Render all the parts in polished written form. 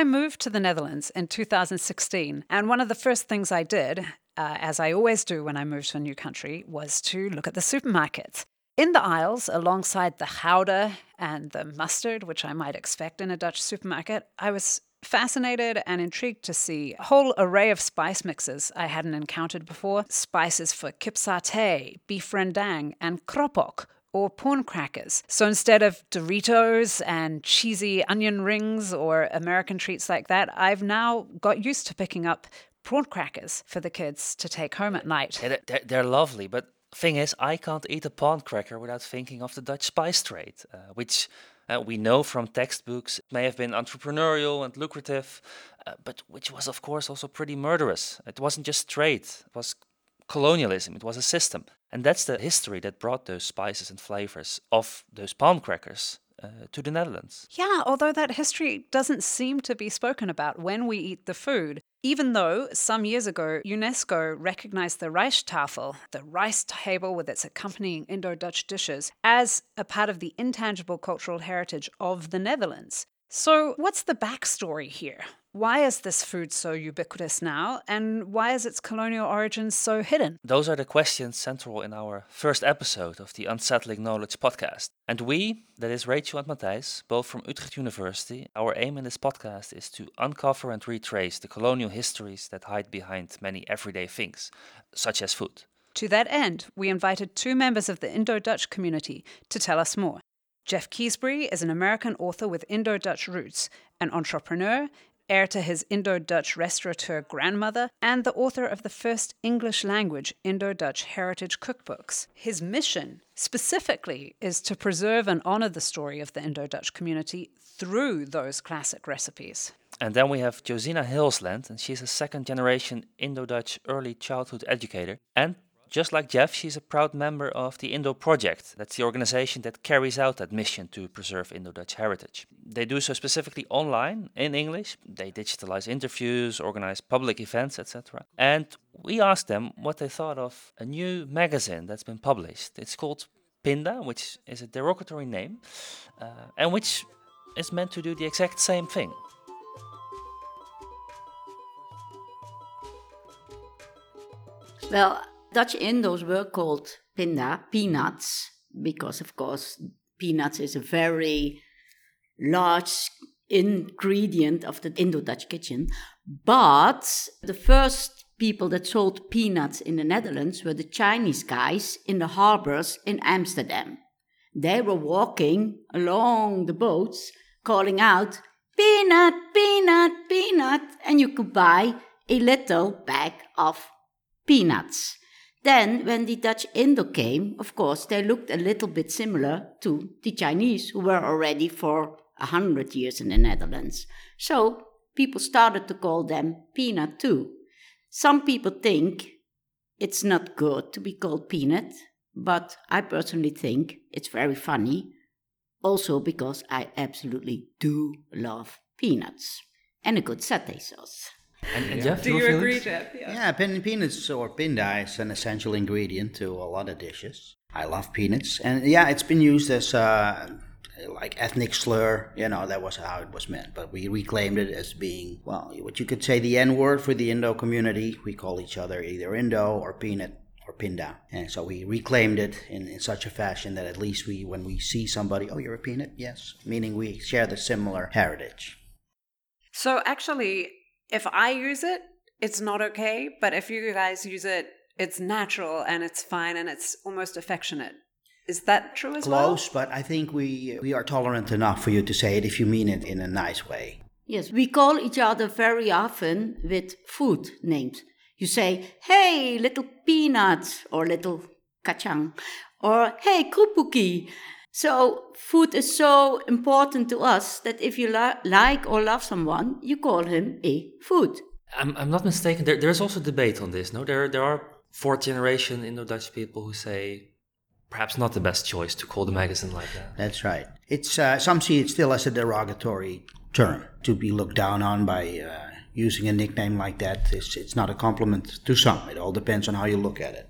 I moved to the Netherlands in 2016, and one of the first things I did, as I always do when I moved to a new country, was to look at the supermarkets. In the aisles, alongside the chowder and the mustard, which I might expect in a Dutch supermarket, I was fascinated and intrigued to see a whole array of spice mixes I hadn't encountered before. Spices for kip satay, beef rendang, and kropok, or prawn crackers. So instead of Doritos and cheesy onion rings or American treats like that, I've now got used to picking up prawn crackers for the kids to take home at night. Yeah, they're lovely, but thing is, I can't eat a prawn cracker without thinking of the Dutch spice trade, which we know from textbooks may have been entrepreneurial and lucrative, but which was, of course, also pretty murderous. It wasn't just trade, it was colonialism, it was a system. And that's the history that brought those spices and flavors of those palm crackers to the Netherlands. Yeah, although that history doesn't seem to be spoken about when we eat the food, even though some years ago UNESCO recognized the rijsttafel, the rice table with its accompanying Indo-Dutch dishes, as a part of the intangible cultural heritage of the Netherlands. So what's the backstory here? Why is this food so ubiquitous now, and why is its colonial origins so hidden? Those are the questions central in our first episode of the Unsettling Knowledge podcast. And we, that is Rachel and Matthijs, both from Utrecht University, our aim in this podcast is to uncover and retrace the colonial histories that hide behind many everyday things, such as food. To that end, we invited two members of the Indo-Dutch community to tell us more. Jeff Keesbury is an American author with Indo-Dutch roots, an entrepreneur, heir to his Indo-Dutch restaurateur grandmother, and the author of the first English-language Indo-Dutch heritage cookbooks. His mission, specifically, is to preserve and honor the story of the Indo-Dutch community through those classic recipes. And then we have Josina Hillsland, and she's a second-generation Indo-Dutch early childhood educator, and just like Jeff, she's a proud member of the Indo Project. That's the organization that carries out that mission to preserve Indo-Dutch heritage. They do so specifically online, in English. They digitalize interviews, organize public events, etc. And we asked them what they thought of a new magazine that's been published. It's called Pinda, which is a derogatory name, and which is meant to do the exact same thing. Well, Dutch Indos were called Pinda, peanuts, because, of course, peanuts is a very large ingredient of the Indo-Dutch kitchen. But the first people that sold peanuts in the Netherlands were the Chinese guys in the harbors in Amsterdam. They were walking along the boats, calling out, "Peanut, peanut, peanut," and you could buy a little bag of peanuts. Then, when the Dutch Indo came, of course, they looked a little bit similar to the Chinese, who were already for 100 years in the Netherlands. So, people started to call them peanut too. Some people think it's not good to be called peanut, but I personally think it's very funny, also because I absolutely do love peanuts and a good satay sauce. And yeah. Do you agree, Jeff? Yeah, peanuts or pinda is an essential ingredient to a lot of dishes. I love peanuts. And yeah, it's been used as ethnic slur. You know, that was how it was meant. But we reclaimed it as being, well, what you could say the N-word for the Indo community. We call each other either Indo or peanut or pinda. And so we reclaimed it in such a fashion that at least when we see somebody, "Oh, you're a peanut?" Yes. Meaning we share the similar heritage. So actually, if I use it, it's not okay, but if you guys use it, it's natural and it's fine and it's almost affectionate. Is that true as well? Close, but I think we are tolerant enough for you to say it if you mean it in a nice way. Yes, we call each other very often with food names. You say, "Hey, little peanut," or "little kacang," or "Hey, krupuki." So food is so important to us that if you like or love someone, you call him a food. I'm not mistaken. There's also debate on this. No, there are fourth generation Indo-Dutch people who say perhaps not the best choice to call the magazine like that. That's right. It's some see it still as a derogatory term to be looked down on by using a nickname like that. It's not a compliment to some. It all depends on how you look at it.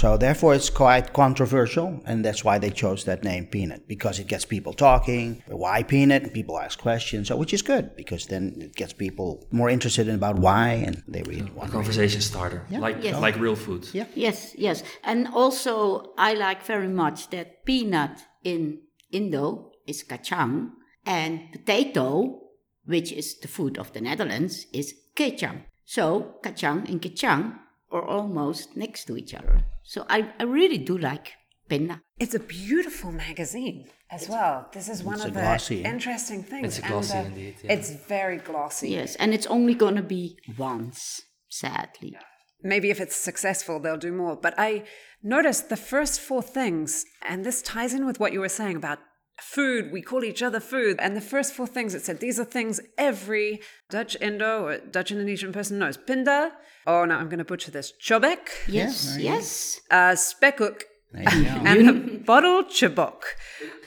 So therefore it's quite controversial, and that's why they chose that name Peanut, because it gets people talking. Why Peanut? People ask questions, so, which is good, because then it gets people more interested in about why, and they read one. A conversation starter, yeah? Like real food. Yeah. Yes, yes. And also I like very much that peanut in Indo is kacang, and potato, which is the food of the Netherlands, is kecang. So kacang and kecang are almost next to each other. So I really do like Pinda. It's a beautiful magazine as well. This is one of the glossy, interesting things. It's glossy and indeed. Yeah. It's very glossy. Yes, and it's only going to be once, sadly. Maybe if it's successful, they'll do more. But I noticed the first four things, and this ties in with what you were saying about food, we call each other food. And the first four things it said, these are things every Dutch Indo or Dutch Indonesian person knows. Pinda, oh, now I'm going to butcher this, chobek. Yes, yes. Spekuk. And the bottle chibok.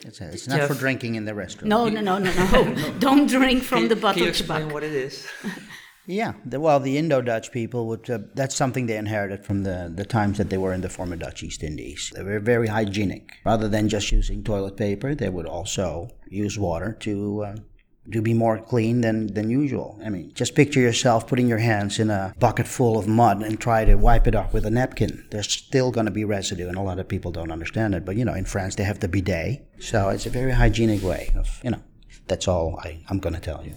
It's not for drinking in the restaurant. No. Don't drink from the bottle chibok. Can you explain what it is? Yeah, the Indo-Dutch people would. That's something they inherited from the times that they were in the former Dutch East Indies. They were very hygienic. Rather than just using toilet paper, they would also use water to be more clean than usual. I mean, just picture yourself putting your hands in a bucket full of mud and try to wipe it off with a napkin. There's still going to be residue, and a lot of people don't understand it. But, in France, they have the bidet. So it's a very hygienic way of, that's all I'm going to tell you.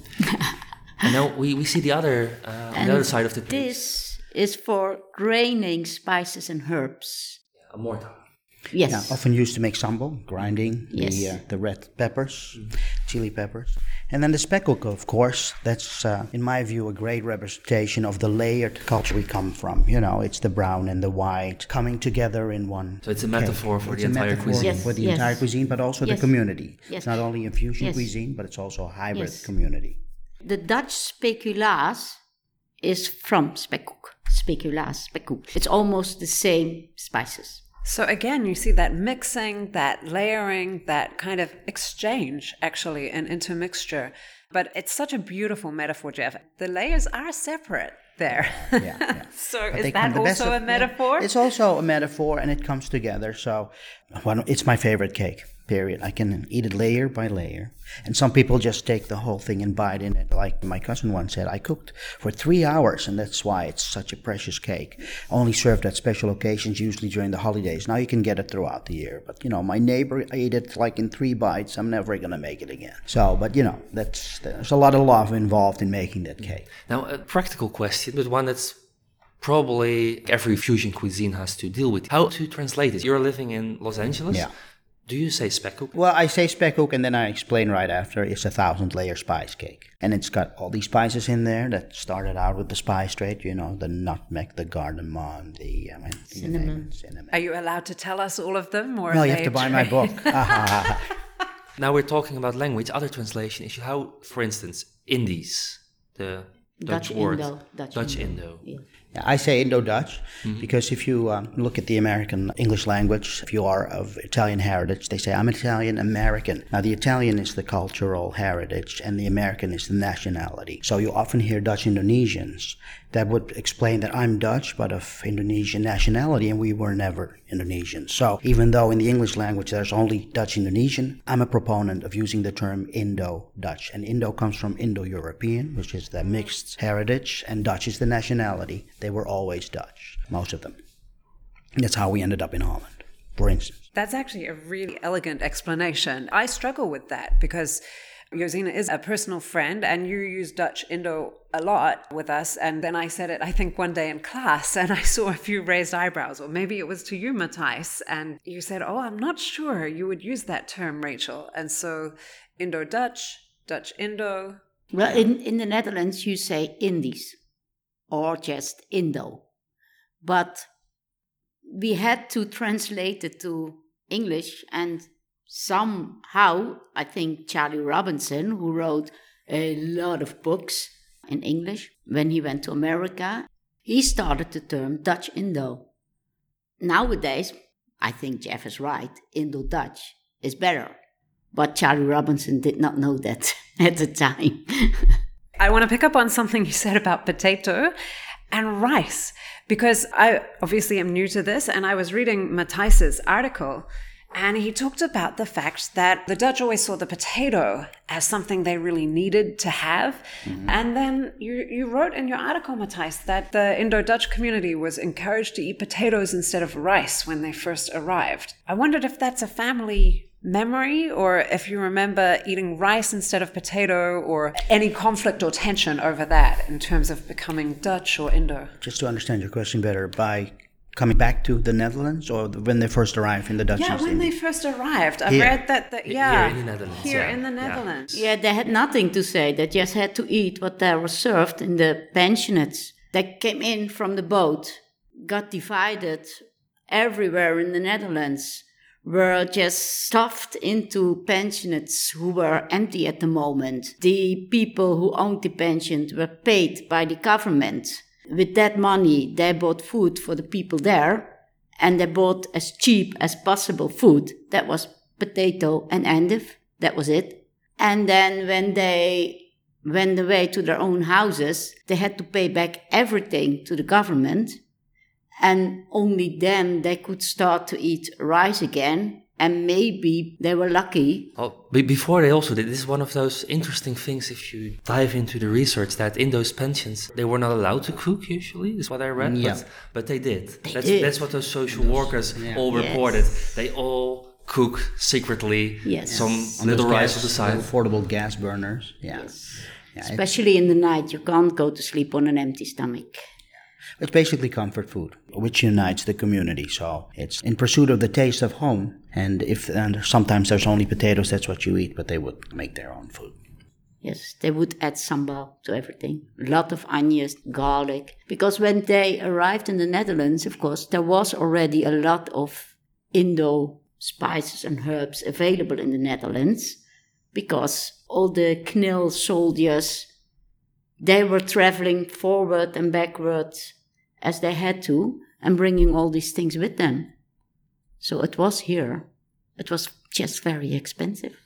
And now we see the other on the other side of the table. This is for graining spices and herbs. A mortar. Yes. Yeah, often used to make sambal, grinding the red peppers, chili peppers. And then the spekuk, of course, that's, in my view, a great representation of the layered culture we come from. It's the brown and the white coming together in one. So it's a metaphor for the entire cuisine. Yes. For the entire cuisine, but also the community. Yes. It's not only a fusion cuisine, but it's also a hybrid community. The Dutch speculaas is from spekkoek. Speculaas, spekkoek. It's almost the same spices. So again, you see that mixing, that layering, that kind of exchange, actually, and intermixture. But it's such a beautiful metaphor, Jeff. The layers are separate there. So but is that also a metaphor? Yeah, it's also a metaphor, and it comes together. So it's my favorite cake. Period. I can eat it layer by layer. And some people just take the whole thing and bite in it. Like my cousin once said, I cooked for 3 hours, and that's why it's such a precious cake. Only served at special occasions, usually during the holidays. Now you can get it throughout the year. But, my neighbor ate it like in 3 bites. I'm never going to make it again. So, but, there's a lot of love involved in making that cake. Now, a practical question, but one that's probably every fusion cuisine has to deal with. How to translate it? You're living in Los Angeles. Yeah. Do you say spekkoek? Well, I say spekkoek, and then I explain right after it's a 1,000-layer spice cake. And it's got all these spices in there that started out with the spice trade, the nutmeg, the cardamom, the cinnamon. Are you allowed to tell us all of them? Or no, you have to buy my book. Now we're talking about language, other translation issue. How, for instance, Indies, the Dutch word. Dutch Indo. Yeah. I say Indo-Dutch because if you look at the American English language, if you are of Italian heritage, they say, I'm Italian-American. Now, the Italian is the cultural heritage and the American is the nationality. So you often hear Dutch Indonesians. That would explain that I'm Dutch, but of Indonesian nationality, and we were never Indonesian. So even though in the English language there's only Dutch Indonesian, I'm a proponent of using the term Indo-Dutch. And Indo comes from Indo-European, which is the mixed heritage, and Dutch is the nationality. They were always Dutch, most of them. That's how we ended up in Holland, for instance. That's actually a really elegant explanation. I struggle with that because Josina is a personal friend, and you use Dutch Indo a lot with us. And then I said it, I think, one day in class, and I saw a few raised eyebrows, or maybe it was to you, Matthijs. And you said, oh, I'm not sure you would use that term, Rachel. And so Indo-Dutch, Dutch Indo. Well, in the Netherlands, you say Indies or just Indo. But we had to translate it to English, and somehow, I think Charlie Robinson, who wrote a lot of books in English when he went to America, he started the term Dutch Indo. Nowadays, I think Jeff is right, Indo-Dutch is better. But Charlie Robinson did not know that at the time. I want to pick up on something you said about potato and rice, because I obviously am new to this, and I was reading Matthijs's article, and he talked about the fact that the Dutch always saw the potato as something they really needed to have. Mm-hmm. And then you wrote in your article, Matthijs, that the Indo-Dutch community was encouraged to eat potatoes instead of rice when they first arrived. I wondered if that's a family memory, or if you remember eating rice instead of potato, or any conflict or tension over that in terms of becoming Dutch or Indo. Just to understand your question better, by coming back to the Netherlands, or when they first arrived in the Dutch Museum? Yeah, when they first arrived. I read that, here in the Netherlands. Yeah, they had nothing to say. They just had to eat what they were served in the pensionates. They came in from the boat, got divided everywhere in the Netherlands, were just stuffed into pensionates who were empty at the moment. The people who owned the pension were paid by the government. With that money, they bought food for the people there, and they bought as cheap as possible food. That was potato and endive. That was it. And then when they went away to their own houses, they had to pay back everything to the government. And only then they could start to eat rice again. And maybe they were lucky. Oh, before they also did, this is one of those interesting things if you dive into the research, that in those pensions, they were not allowed to cook usually, is what I read. Yeah. But they did. That's what those social workers all reported. They all cook secretly some little rice on the side. Affordable gas burners. Yeah. Yes. Yeah, especially in the night, you can't go to sleep on an empty stomach. It's basically comfort food, which unites the community. So it's in pursuit of the taste of home. And sometimes there's only potatoes, that's what you eat, but they would make their own food. Yes, they would add sambal to everything. A lot of onions, garlic. Because when they arrived in the Netherlands, of course, there was already a lot of Indo spices and herbs available in the Netherlands. Because all the KNIL soldiers, they were traveling forward and backwards as they had to, and bringing all these things with them. So it was here. It was just very expensive.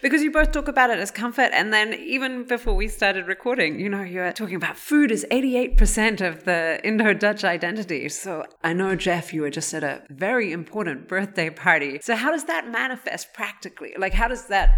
Because you both talk about it as comfort, and then even before we started recording, you're talking about food is 88% of the Indo-Dutch identity. So I know, Jeff, you were just at a very important birthday party. So how does that manifest practically? How does that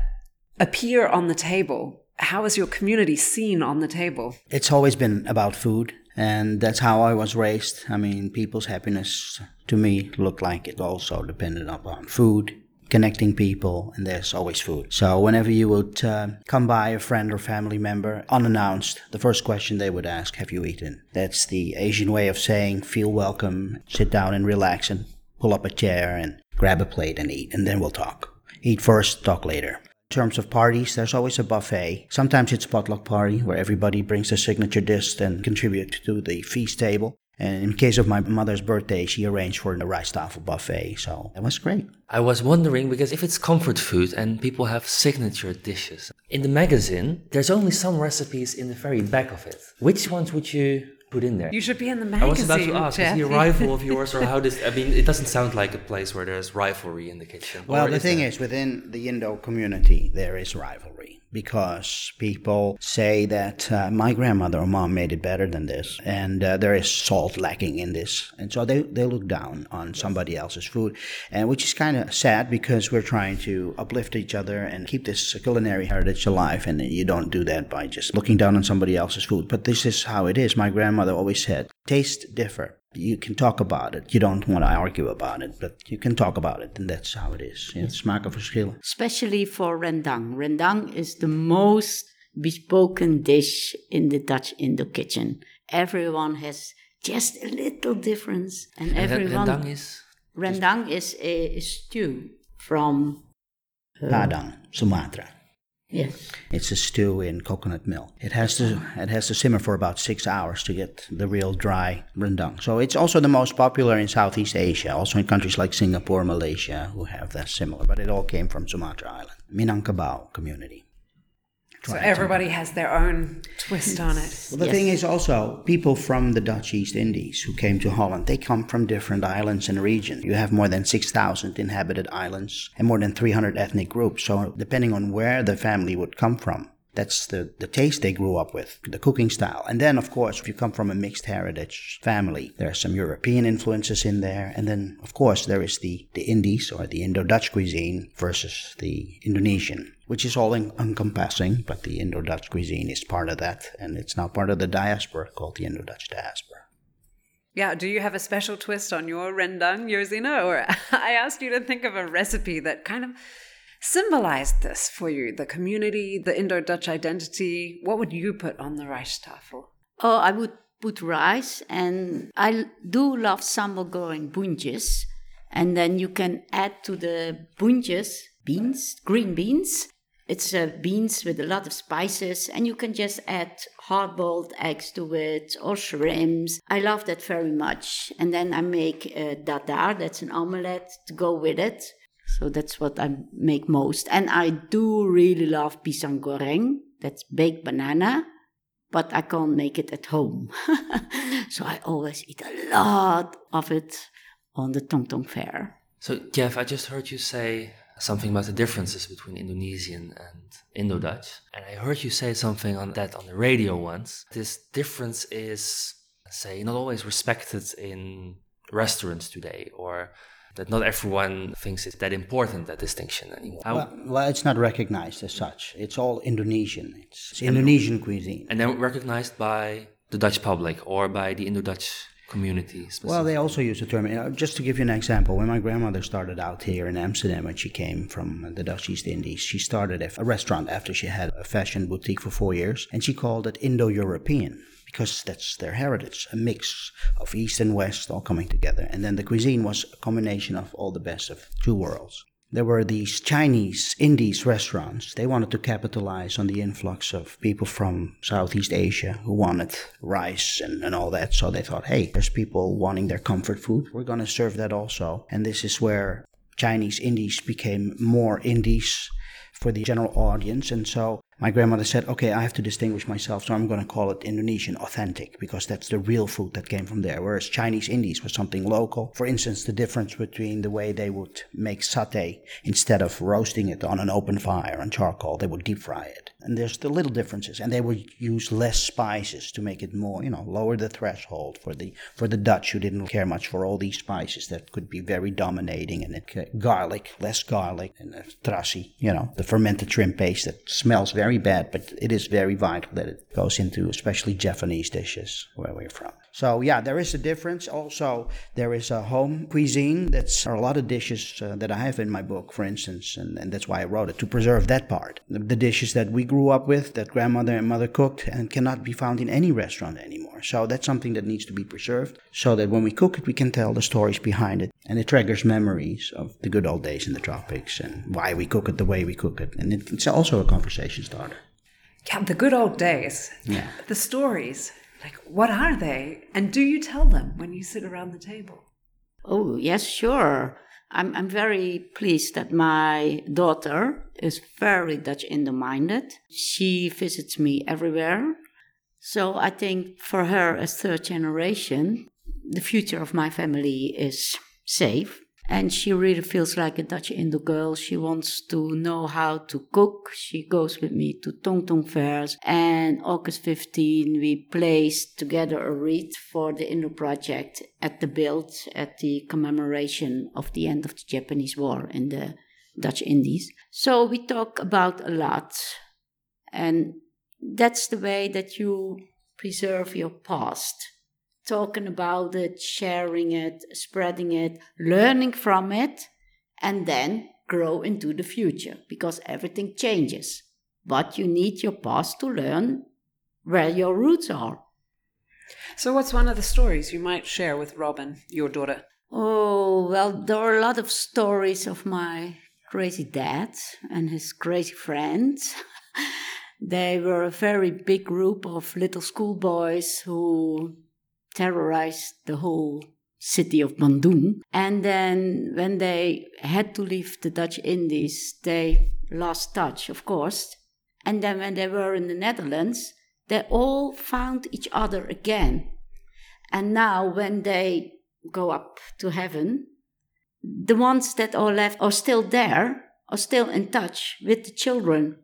appear on the table? How is your community seen on the table? It's always been about food, and that's how I was raised. I mean, people's happiness to me looked like it also depended upon food, connecting people, and there's always food. So whenever you would come by a friend or family member unannounced, the first question they would ask, have you eaten? That's the Asian way of saying, feel welcome, sit down and relax and pull up a chair and grab a plate and eat, and then we'll talk. Eat first, talk later. In terms of parties, there's always a buffet. Sometimes it's a potluck party where everybody brings their signature dish and contribute to the feast table. And in case of my mother's birthday, she arranged for a rice tafel buffet, so that was great. I was wondering, because if it's comfort food and people have signature dishes, in the magazine, there's only some recipes in the very back of it. Which ones would you put in there? You should be in the magazine. I was about to ask, Jeff. Is he a rival of yours, or it doesn't sound like a place where there's rivalry in the kitchen. Well, the thing is, within the Indo community, there is rivalry, because people say that my grandmother or mom made it better than this, and there is salt lacking in this. And so they look down on somebody else's food, and which is kind of sad, because we're trying to uplift each other and keep this culinary heritage alive, and you don't do that by just looking down on somebody else's food. But this is how it is. My grandmother always said, tastes differ. You can talk about it. You don't want to argue about it, but you can talk about it, and that's how it is. It's smaakverschil. Especially for rendang. Rendang is the most bespoken dish in the Dutch Indo kitchen. Everyone has just a little difference, and everyone. Rendang is a stew from Padang, Sumatra. Yes. It's a stew in coconut milk. It has to simmer for about 6 hours to get the real dry rendang. So it's also the most popular in Southeast Asia, also in countries like Singapore, Malaysia, who have that similar. But it all came from Sumatra Island, Minangkabau community. So everybody has their own twist on it. Well, the thing is also, people from the Dutch East Indies who came to Holland, they come from different islands and regions. You have more than 6,000 inhabited islands and more than 300 ethnic groups. So depending on where the family would come from, That's the taste they grew up with, the cooking style. And then, of course, if you come from a mixed heritage family, there are some European influences in there. And then, of course, there is the Indies or the Indo-Dutch cuisine versus the Indonesian, which is all encompassing, but the Indo-Dutch cuisine is part of that. And it's now part of the diaspora called the Indo-Dutch diaspora. Yeah, do you have a special twist on your rendang, Josina? Or I asked you to think of a recipe that kind of symbolized this for you, the community, the Indo-Dutch identity. What would you put on the rijsttafel? Oh, I would put rice, and I do love sambal goreng buntjes. And then you can add to the buntjes beans, green beans. It's beans with a lot of spices, and you can just add hard-boiled eggs to it or shrimps. I love that very much. And then I make dadar, that's an omelette, to go with it. So that's what I make most. And I do really love pisang goreng. That's baked banana. But I can't make it at home. So I always eat a lot of it on the Tongtong Fair. So, Jeff, I just heard you say something about the differences between Indonesian and Indo-Dutch. And I heard you say something on that on the radio once. This difference is, say, not always respected in restaurants today, or that not everyone thinks it's that important, that distinction anymore. Well, it's not recognized as such. It's all Indonesian. It's Indonesian cuisine. And then recognized by the Dutch public or by the Indo-Dutch community specifically. Well, they also use the term, just to give you an example, when my grandmother started out here in Amsterdam, when she came from the Dutch East Indies, she started a restaurant after she had a fashion boutique for 4 years, and she called it Indo-European, because that's their heritage, a mix of East and West all coming together. And then the cuisine was a combination of all the best of two worlds. There were these Chinese Indies restaurants. They wanted to capitalize on the influx of people from Southeast Asia who wanted rice and all that. So they thought, hey, there's people wanting their comfort food. We're going to serve that also. And this is where Chinese Indies became more Indies for the general audience. And so my grandmother said, okay, I have to distinguish myself, so I'm going to call it Indonesian authentic, because that's the real food that came from there, whereas Chinese Indies was something local. For instance, the difference between the way they would make satay, instead of roasting it on an open fire on charcoal, they would deep fry it. And there's the little differences, and they would use less spices to make it more, lower the threshold for the Dutch, who didn't care much for all these spices that could be very dominating, and garlic, less garlic, and terasi, the fermented shrimp paste that smells very bad, but it is very vital that it goes into especially Japanese dishes where we're from. So yeah, there is a difference. Also, there is a home cuisine. That's a lot of dishes that I have in my book, for instance, and that's why I wrote it, to preserve that part. The dishes that we grew up with, that grandmother and mother cooked, and cannot be found in any restaurant anymore. So that's something that needs to be preserved, so that when we cook it, we can tell the stories behind it, and it triggers memories of the good old days in the tropics and why we cook it the way we cook it. And it's also a conversation starter. Yeah, the good old days. Yeah. The stories. Like, what are they? And do you tell them when you sit around the table? Oh, yes, sure. I'm very pleased that my daughter is very Dutch Indo-minded. She visits me everywhere. So I think for her as third generation, the future of my family is safe. And she really feels like a Dutch Indo girl. She wants to know how to cook. She goes with me to Tongtong Fairs. And August 15, we placed together a wreath for the Indo Project at the Bild, at the commemoration of the end of the Japanese War in the Dutch Indies. So we talk about a lot. And that's the way that you preserve your past. Talking about it, sharing it, spreading it, learning from it, and then grow into the future, because everything changes. But you need your past to learn where your roots are. So what's one of the stories you might share with Robin, your daughter? Oh, well, there are a lot of stories of my crazy dad and his crazy friends. They were a very big group of little schoolboys who terrorized the whole city of Bandung. And then when they had to leave the Dutch Indies, they lost touch, of course. And then when they were in the Netherlands, they all found each other again. And now when they go up to heaven, the ones that are left are still there, are still in touch with the children.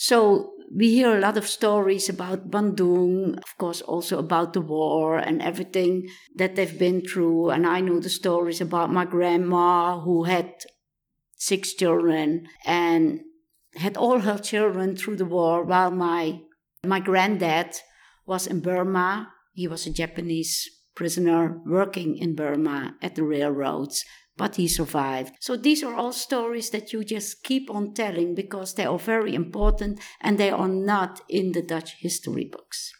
So we hear a lot of stories about Bandung, of course, also about the war and everything that they've been through. And I know the stories about my grandma who had 6 children and had all her children through the war, while my granddad was in Burma. He was a Japanese prisoner working in Burma at the railroads, but he survived. So these are all stories that you just keep on telling because they are very important and they are not in the Dutch history books.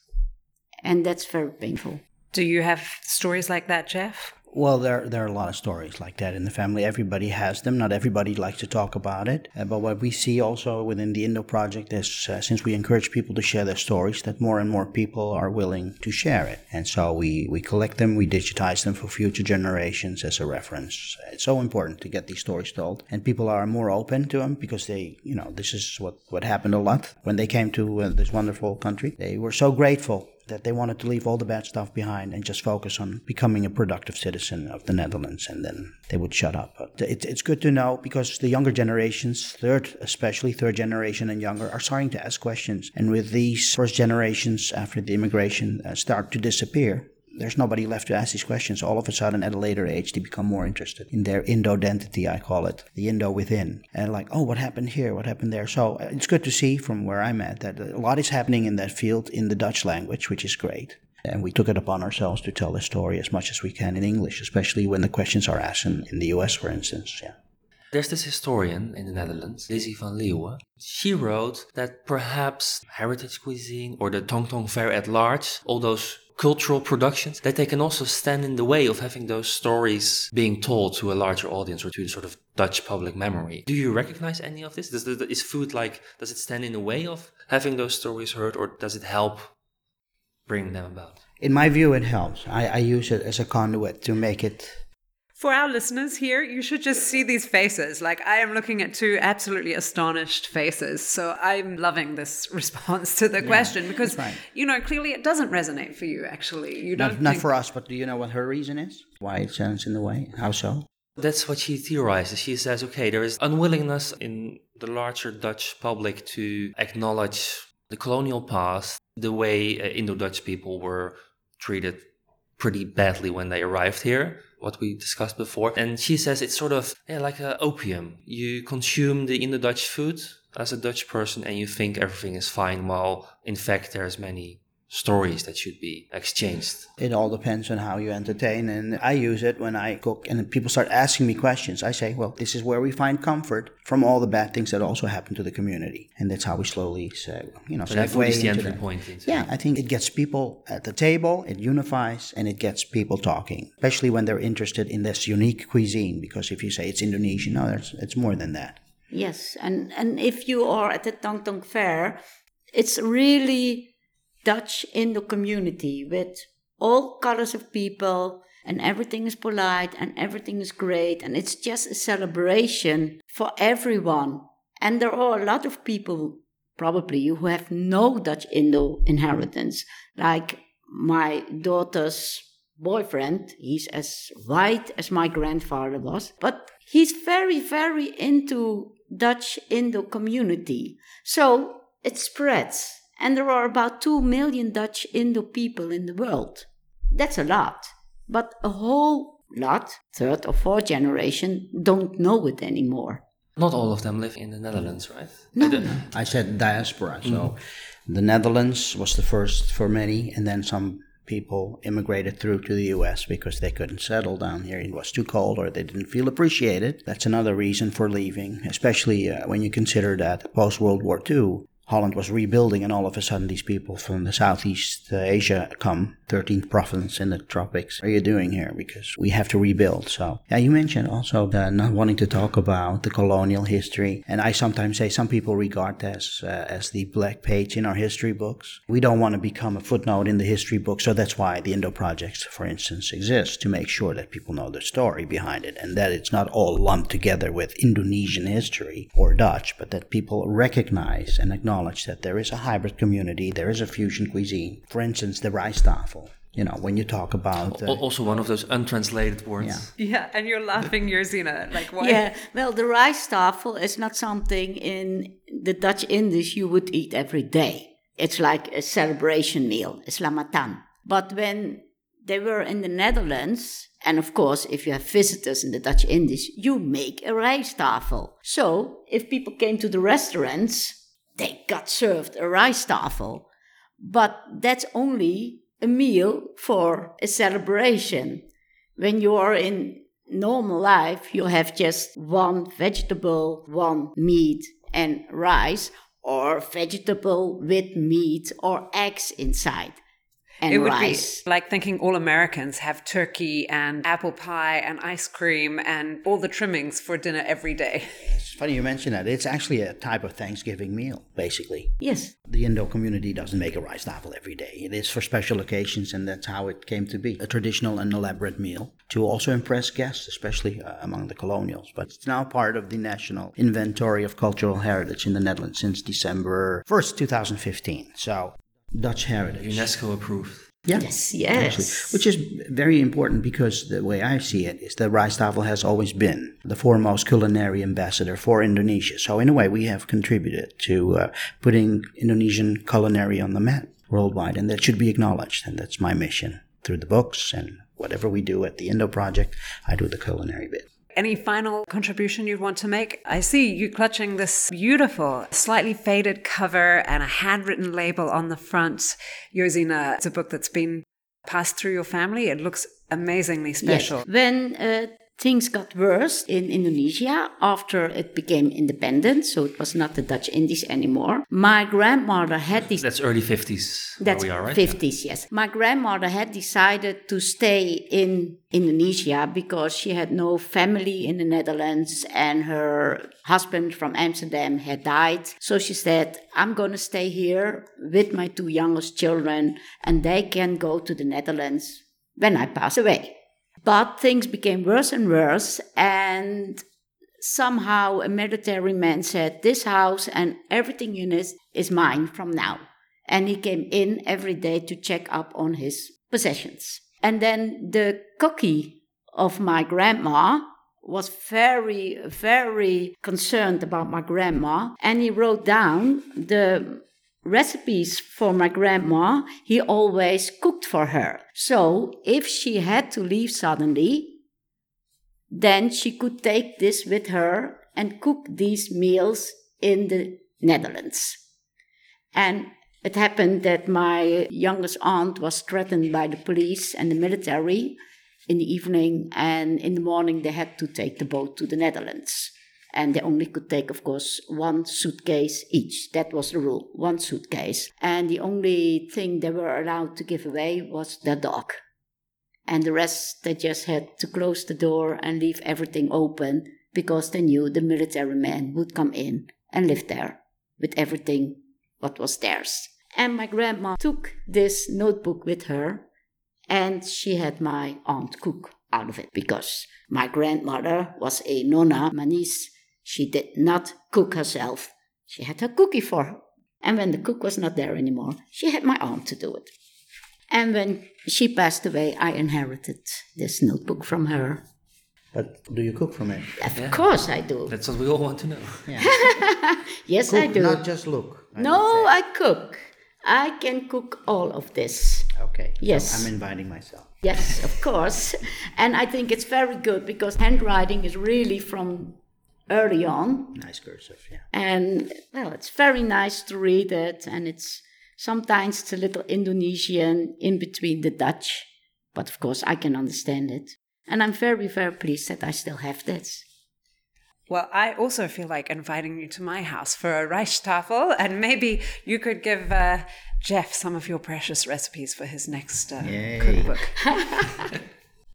And that's very painful. Do you have stories like that, Jeff? Well, there are a lot of stories like that in the family. Everybody has them. Not everybody likes to talk about it. But what we see also within the Indo Project is, since we encourage people to share their stories, that more and more people are willing to share it. And so we collect them, we digitize them for future generations as a reference. It's so important to get these stories told. And people are more open to them because they, you know, this is what happened a lot when they came to this wonderful country. They were so grateful that they wanted to leave all the bad stuff behind and just focus on becoming a productive citizen of the Netherlands, and then they would shut up. But it's good to know because the younger generations, especially third generation and younger, are starting to ask questions. And with these first generations after the immigration start to disappear, there's nobody left to ask these questions. All of a sudden, at a later age, they become more interested in their Indo-dentity, I call it, the Indo within. And like, oh, what happened here? What happened there? So it's good to see from where I'm at that a lot is happening in that field in the Dutch language, which is great. And we took it upon ourselves to tell the story as much as we can in English, especially when the questions are asked in the US, for instance. Yeah. There's this historian in the Netherlands, Lizzie van Leeuwen. She wrote that perhaps heritage cuisine or the Tongtong fair at large, all those cultural productions, that they can also stand in the way of having those stories being told to a larger audience or to the sort of Dutch public memory. Do you recognize any of this? Is food like, does it stand in the way of having those stories heard, or does it help bring them about? In my view, it helps. I use it as a conduit to make it. For our listeners here, you should just see these faces. Like, I am looking at 2 absolutely astonished faces. So I'm loving this response to the question because, you know, clearly it doesn't resonate for you, actually. You don't not for us, but do you know what her reason is? Why it stands in the way? How so? That's what she theorizes. She says, okay, there is unwillingness in the larger Dutch public to acknowledge the colonial past, the way Indo-Dutch people were treated pretty badly when they arrived here, what we discussed before. And she says it's sort of like a opium. You consume the Indo-Dutch food as a Dutch person and you think everything is fine, while in fact there's many stories that should be exchanged. It all depends on how you entertain, and I use it when I cook and people start asking me questions. I say, well, this is where we find comfort from all the bad things that also happen to the community, and that's how we slowly say, segue into the entry point. I think it gets people at the table, it unifies, and it gets people talking, especially when they're interested in this unique cuisine, because if you say it's Indonesian, no, it's more than that. Yes, and if you are at the Tongtong Fair, it's really Dutch in the community with all colors of people, and everything is polite and everything is great, and it's just a celebration for everyone. And there are a lot of people probably who have no Dutch Indo inheritance, like my daughter's boyfriend. He's as white as my grandfather was, but he's very, very into Dutch Indo community. So it spreads. And there are about 2 million Dutch Indo people in the world. That's a lot. But a whole lot, third or fourth generation, don't know it anymore. Not all of them live in the Netherlands, right? No. I said diaspora. So The Netherlands was the first for many, and then some people immigrated through to the US because they couldn't settle down here. It was too cold or they didn't feel appreciated. That's another reason for leaving, especially when you consider that post-World War II, Holland was rebuilding, and all of a sudden these people from the Southeast Asia come, 13th province in the tropics. What are you doing here? Because we have to rebuild. So you mentioned also the not wanting to talk about the colonial history. And I sometimes say some people regard that as the black page in our history books. We don't want to become a footnote in the history book. So that's why the Indo Projects, for instance, exists, to make sure that people know the story behind it and that it's not all lumped together with Indonesian history or Dutch, but that people recognize and acknowledge that there is a hybrid community, there is a fusion cuisine. For instance, the rice tafel. you know, when you talk about... also one of those untranslated words. Yeah, yeah, and you're laughing, Josina. Like, why? Yeah, well, the rijsttafel is not something in the Dutch Indisch you would eat every day. It's like a celebration meal, it's lamatan. But when they were in the Netherlands, and of course, if you have visitors in the Dutch Indisch, you make a rijsttafel. So, if people came to the restaurants, they got served a rijsttafel. But that's only a meal for a celebration. When you are in normal life, you have just one vegetable, one meat and rice, or vegetable with meat or eggs inside. And it would rice. Be like thinking all Americans have turkey and apple pie and ice cream and all the trimmings for dinner every day. It's funny you mention that. It's actually a type of Thanksgiving meal, basically. Yes. The Indo community doesn't make a rijsttafel every day. It is for special occasions, and that's how it came to be. A traditional and elaborate meal to also impress guests, especially among the colonials. But it's now part of the National Inventory of Cultural Heritage in the Netherlands since December 1st, 2015. So... Dutch heritage. UNESCO approved. Yeah. Yes, yes. Actually, which is very important because the way I see it is that rijsttafel has always been the foremost culinary ambassador for Indonesia. So in a way, we have contributed to putting Indonesian culinary on the map worldwide, and that should be acknowledged. And that's my mission through the books and whatever we do at the Indo Project. I do the culinary bit. Any final contribution you'd want to make? I see you clutching this beautiful, slightly faded cover and a handwritten label on the front. Josina, it's a book that's been passed through your family. It looks amazingly special. Yes. When things got worse in Indonesia after it became independent, so it was not the Dutch Indies anymore, my grandmother had... That's early 50s. That's where we are, right? 50s, yeah. Yes. My grandmother had decided to stay in Indonesia because she had no family in the Netherlands and her husband from Amsterdam had died. So she said, I'm going to stay here with my two youngest children and they can go to the Netherlands when I pass away. But things became worse and worse, and somehow a military man said, this house and everything in it is mine from now. And he came in every day to check up on his possessions. And then the cookie of my grandma was very, very concerned about my grandma, and he wrote down the recipes for my grandma. He always cooked for her. So if she had to leave suddenly, then she could take this with her and cook these meals in the Netherlands. And it happened that my youngest aunt was threatened by the police and the military in the evening, and in the morning they had to take the boat to the Netherlands. And they only could take, of course, one suitcase each. That was the rule, one suitcase. And the only thing they were allowed to give away was their dog. And the rest, they just had to close the door and leave everything open because they knew the military man would come in and live there with everything what was theirs. And my grandma took this notebook with her and she had my aunt cook out of it because my grandmother was a nonna manis. She did not cook herself. She had her cookie for her. And when the cook was not there anymore, she had my aunt to do it. And when she passed away, I inherited this notebook from her. But do you cook from it? Of course I do. That's what we all want to know. Yeah. Yes, cook, I do. Not just look. I cook. I can cook all of this. Okay. Yes. So I'm inviting myself. Yes, of course. And I think it's very good because handwriting is really from... early on. Nice cursive, yeah. And, well, it's very nice to read it. And it's sometimes a little Indonesian in between the Dutch. But, of course, I can understand it. And I'm very, very pleased that I still have this. Well, I also feel like inviting you to my house for a rijsttafel. And maybe you could give Jeff some of your precious recipes for his next cookbook.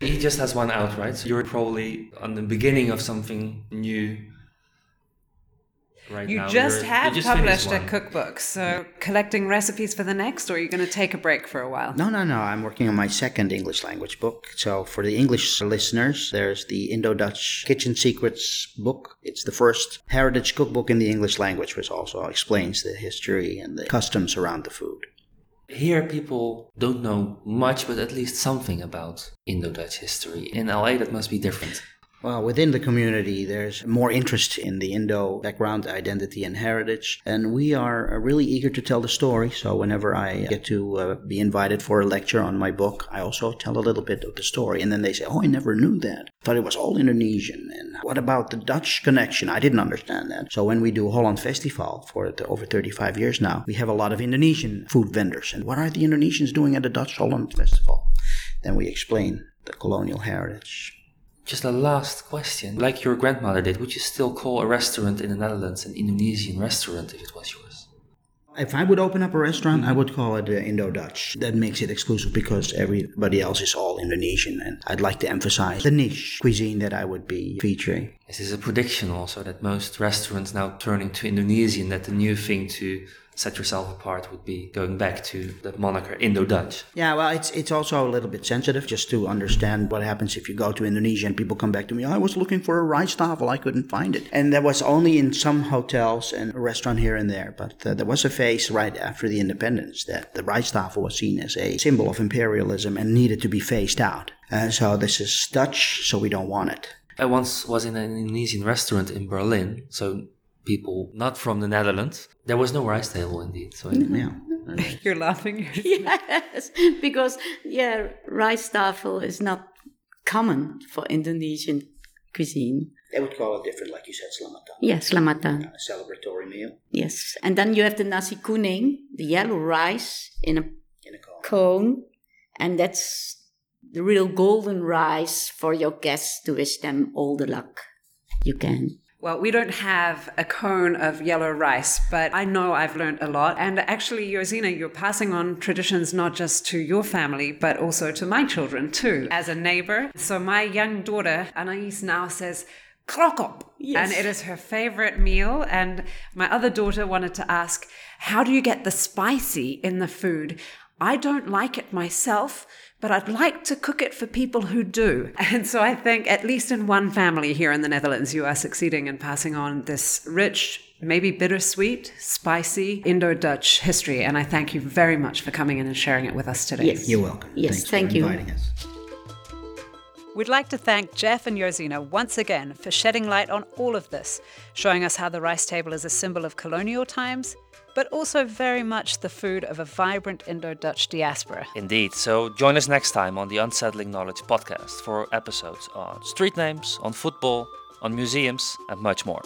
He just has one out, right? So you're probably on the beginning of something new right now. You just published a cookbook. So collecting recipes for the next, or are you going to take a break for a while? No. I'm working on my second English language book. So for the English listeners, there's the Indo-Dutch Kitchen Secrets book. It's the first heritage cookbook in the English language, which also explains the history and the customs around the food. Here people don't know much, but at least something about Indo-Dutch history. In LA that must be different. Well, within the community, there's more interest in the Indo background, identity, and heritage. And we are really eager to tell the story. So whenever I get to be invited for a lecture on my book, I also tell a little bit of the story. And then they say, oh, I never knew that. I thought it was all Indonesian. And what about the Dutch connection? I didn't understand that. So when we do Holland Festival for over 35 years now, we have a lot of Indonesian food vendors. And what are the Indonesians doing at the Dutch Holland Festival? Then we explain the colonial heritage. Just a last question. Like your grandmother did, would you still call a restaurant in the Netherlands an Indonesian restaurant if it was yours? If I would open up a restaurant, I would call it Indo-Dutch. That makes it exclusive because everybody else is all Indonesian. And I'd like to emphasize the niche cuisine that I would be featuring. This is a prediction also that most restaurants now turning to Indonesian, that the new thing to set yourself apart would be going back to that moniker Indo-Dutch. Yeah, well, it's also a little bit sensitive just to understand what happens if you go to Indonesia and people come back to me, I was looking for a rice tafel, I couldn't find it. And that was only in some hotels and a restaurant here and there. But there was a phase right after the independence that the rice tafel was seen as a symbol of imperialism and needed to be phased out. So this is Dutch, so we don't want it. I once was in an Indonesian restaurant in Berlin, so people not from the Netherlands. There was no rice table indeed. So yeah. You're laughing. Yes, because rice tafel is not common for Indonesian cuisine. They would call it different, like you said, Slamatan. Yes, Slamatan. A celebratory meal. Yes, and then you have the nasi kuning, the yellow rice in a cone, and that's the real golden rice for your guests to wish them all the luck you can. Well, we don't have a cone of yellow rice, but I know I've learned a lot. And actually, Josina, you're passing on traditions not just to your family, but also to my children too, as a neighbor. So my young daughter, Anaïs, now says, krokop. Yes. And it is her favorite meal. And my other daughter wanted to ask, how do you get the spicy in the food? I don't like it myself, but I'd like to cook it for people who do. And so I think at least in one family here in the Netherlands, you are succeeding in passing on this rich, maybe bittersweet, spicy Indo-Dutch history. And I thank you very much for coming in and sharing it with us today. Yes, you're welcome. Yes, thank you for inviting us. We'd like to thank Jeff and Josina once again for shedding light on all of this, showing us how the rice table is a symbol of colonial times, but also very much the food of a vibrant Indo-Dutch diaspora. Indeed, so join us next time on the Unsettling Knowledge podcast for episodes on street names, on football, on museums, and much more.